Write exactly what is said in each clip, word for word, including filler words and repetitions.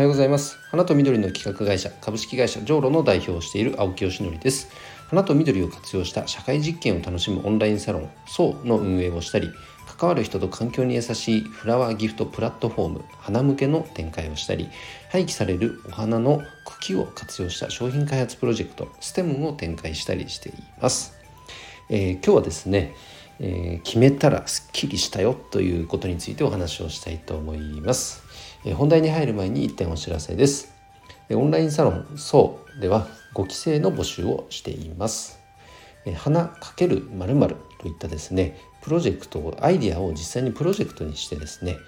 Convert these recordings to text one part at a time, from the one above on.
はようございます。花と緑の企画会社株式会社ジョーロの代表をしている青木よしのりです。花と緑を活用した社会実験を楽しむオンラインサロンそうの運営をしたり、関わる人と環境に優しいフラワーギフトプラットフォーム花向けの展開をしたり、廃棄されるお花の茎を活用した商品開発プロジェクトステムを展開したりしています。えー、今日はですね、えー、決めたらすっきりしたよということについてお話をしたいと思います。えー、本題に入る前に一点お知らせです。オンラインサロンそうではごき生の募集をしています。花×〇〇といったですねプロジェクトをアイディアを実際にプロジェクトにしてですね、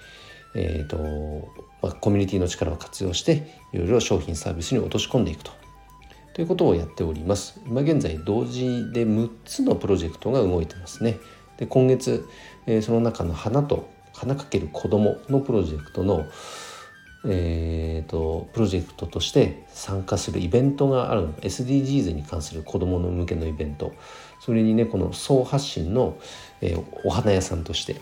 えーとまあ、コミュニティの力を活用していろいろ商品サービスに落とし込んでいくとということをやっております。今現在同時でむっつのプロジェクトが動いてますね。で今月、えー、その中の花と花×子どものプロジェクトのえー、とプロジェクトとして参加するイベントがあるの エスディージーズ に関する子どもの向けのイベント、それにねこの総発信の、えー、お花屋さんとして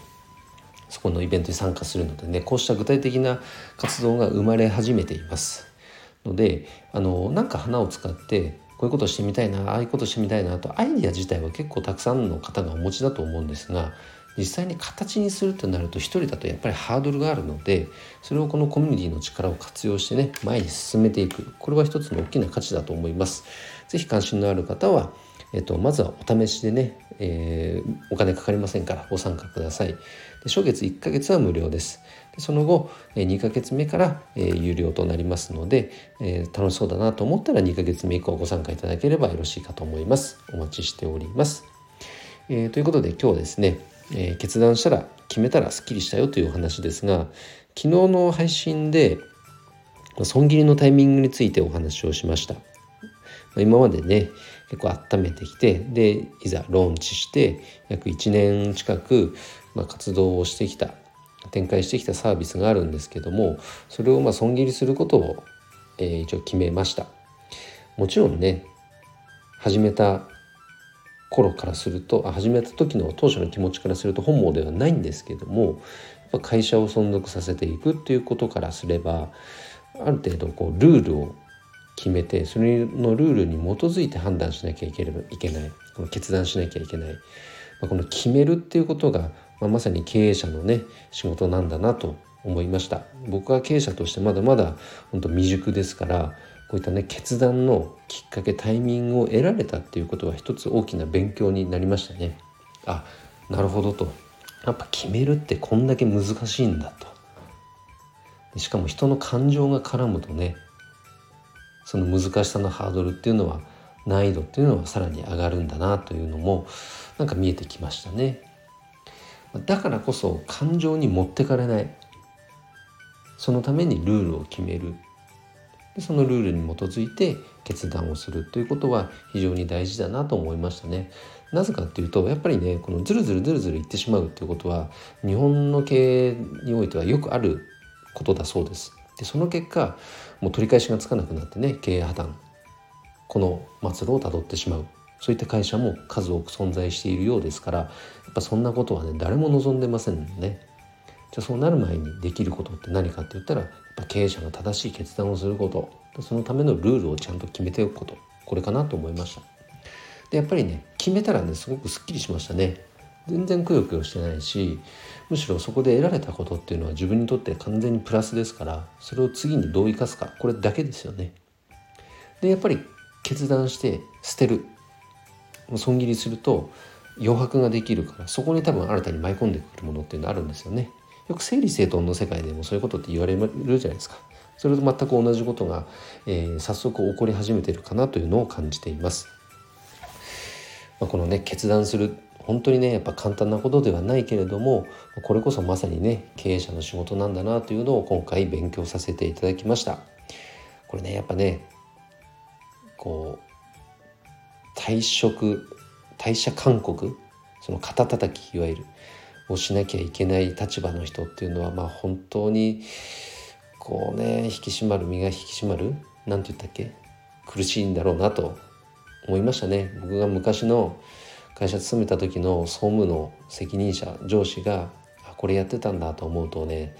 そこのイベントに参加するのでね、こうした具体的な活動が生まれ始めていますので、あのなんか花を使ってこういうことしてみたいな、ああいうことしてみたいなとアイディア自体は結構たくさんの方がお持ちだと思うんですが、実際に形にするとなると一人だとやっぱりハードルがあるので、それをこのコミュニティの力を活用してね前に進めていく、これは一つの大きな価値だと思います。ぜひ関心のある方は、えっと、まずはお試しでね、えー、お金かかりませんからご参加ください。で初月いっかげつは無料です。でその後にかげつめから、えー、有料となりますので、えー、楽しそうだなと思ったらにかげつめ以降ご参加いただければよろしいかと思います。お待ちしております。えー、ということで今日ですね、えー、決断したら決めたらすっきりしたよというお話ですが、昨日の配信で損切りのタイミングについてお話をしました。まあ、今までね結構温めてきて、でいざローンチして約いちねん近く、まあ、活動をしてきた展開してきたサービスがあるんですけども、それをまあ損切りすることを、えー、一応決めました。もちろんね始めた頃からすると始めた時の当初の気持ちからすると本望ではないんですけども、会社を存続させていくっていうことからすればある程度こうルールを決めて、それのルールに基づいて判断しなきゃいけない、この決断しなきゃいけない、この決めるっていうことがまさに経営者のね仕事なんだなと思いました。僕は経営者としてまだまだ本当未熟ですから、こういったね決断のきっかけタイミングを得られたっていうことは一つ大きな勉強になりましたね。あ、なるほどと、やっぱ決めるってこんだけ難しいんだと。しかも人の感情が絡むとね、その難しさのハードルっていうのは難易度っていうのはさらに上がるんだなというのもなんか見えてきましたね。だからこそ感情に持ってかれない、そのためにルールを決める、でそのルールに基づいて決断をするということは非常に大事だなと思いましたね。なぜかっていうとやっぱりねこのズルズルズルズルいってしまうっていうことは日本の経営においてはよくあることだそうです。でその結果もう取り返しがつかなくなってね経営破綻、この末路をたどってしまう、そういった会社も数多く存在しているようですから、やっぱそんなことはね誰も望んでませんよね。じゃあそうなる前にできることって何かって言ったら、やっぱ経営者が正しい決断をすること、そのためのルールをちゃんと決めておくこと、これかなと思いました。でやっぱりね決めたらねすごくすっきりしましたね。全然くよくよしてないし、むしろそこで得られたことっていうのは自分にとって完全にプラスですから、それを次にどう生かすか、これだけですよね。でやっぱり決断して捨てる、損切りすると余白ができるから、そこに多分新たに舞い込んでくるものっていうのがあるんですよね。よく整理整頓の世界でもそういうことって言われるじゃないですか。それと全く同じことが、えー、早速起こり始めているかなというのを感じています。まあ、このね決断する本当にねやっぱ簡単なことではないけれども、これこそまさにね経営者の仕事なんだなというのを今回勉強させていただきました。これねやっぱねこう退職退社勧告、その肩たたきいわゆるをしなきゃいけない立場の人っていうのは、まあ本当にこうね引き締まる身が引き締まるなんて言ったっけ苦しいんだろうなと思いましたね。僕が昔の会社勤めた時の総務の責任者上司があこれやってたんだと思うとね、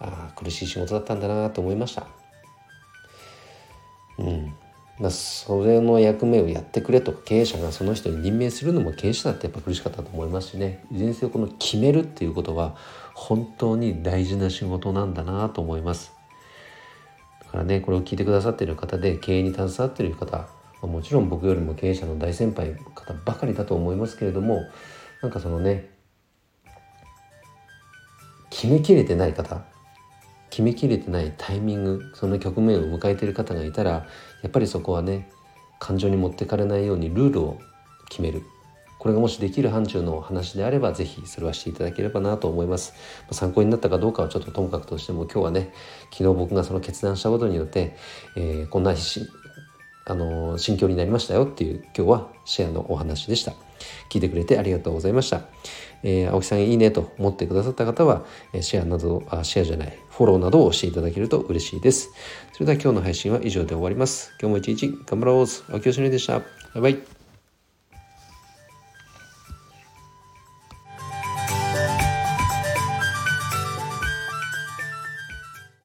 あ苦しい仕事だったんだなと思いました。うん、だそれの役目をやってくれとか経営者がその人に任命するのも経営者だってやっぱ苦しかったと思いますしね、人生をこの決めるっていうことは本当に大事な仕事なんだなと思います。だからね、これを聞いてくださっている方で経営に携わっている方、もちろん僕よりも経営者の大先輩方ばかりだと思いますけれども、なんかそのね、決めきれてない方、決めきれてないタイミング、その局面を迎えている方がいたら、やっぱりそこはね、感情に持ってかれないようにルールを決める、これがもしできる範疇の話であれば、ぜひそれはしていただければなと思います。参考になったかどうかはちょっとともかくとしても、今日はね、昨日僕がその決断したことによって、えー、こんな必死あの心境になりましたよっていう、今日はシェアのお話でした。聞いてくれてありがとうございました。えー、青木さんいいねと思ってくださった方はシェアなどあシェアじゃないフォローなどをしていただけると嬉しいです。それでは今日の配信は以上で終わります。今日も一日頑張ろう。青木よしのりでした。バイバイ。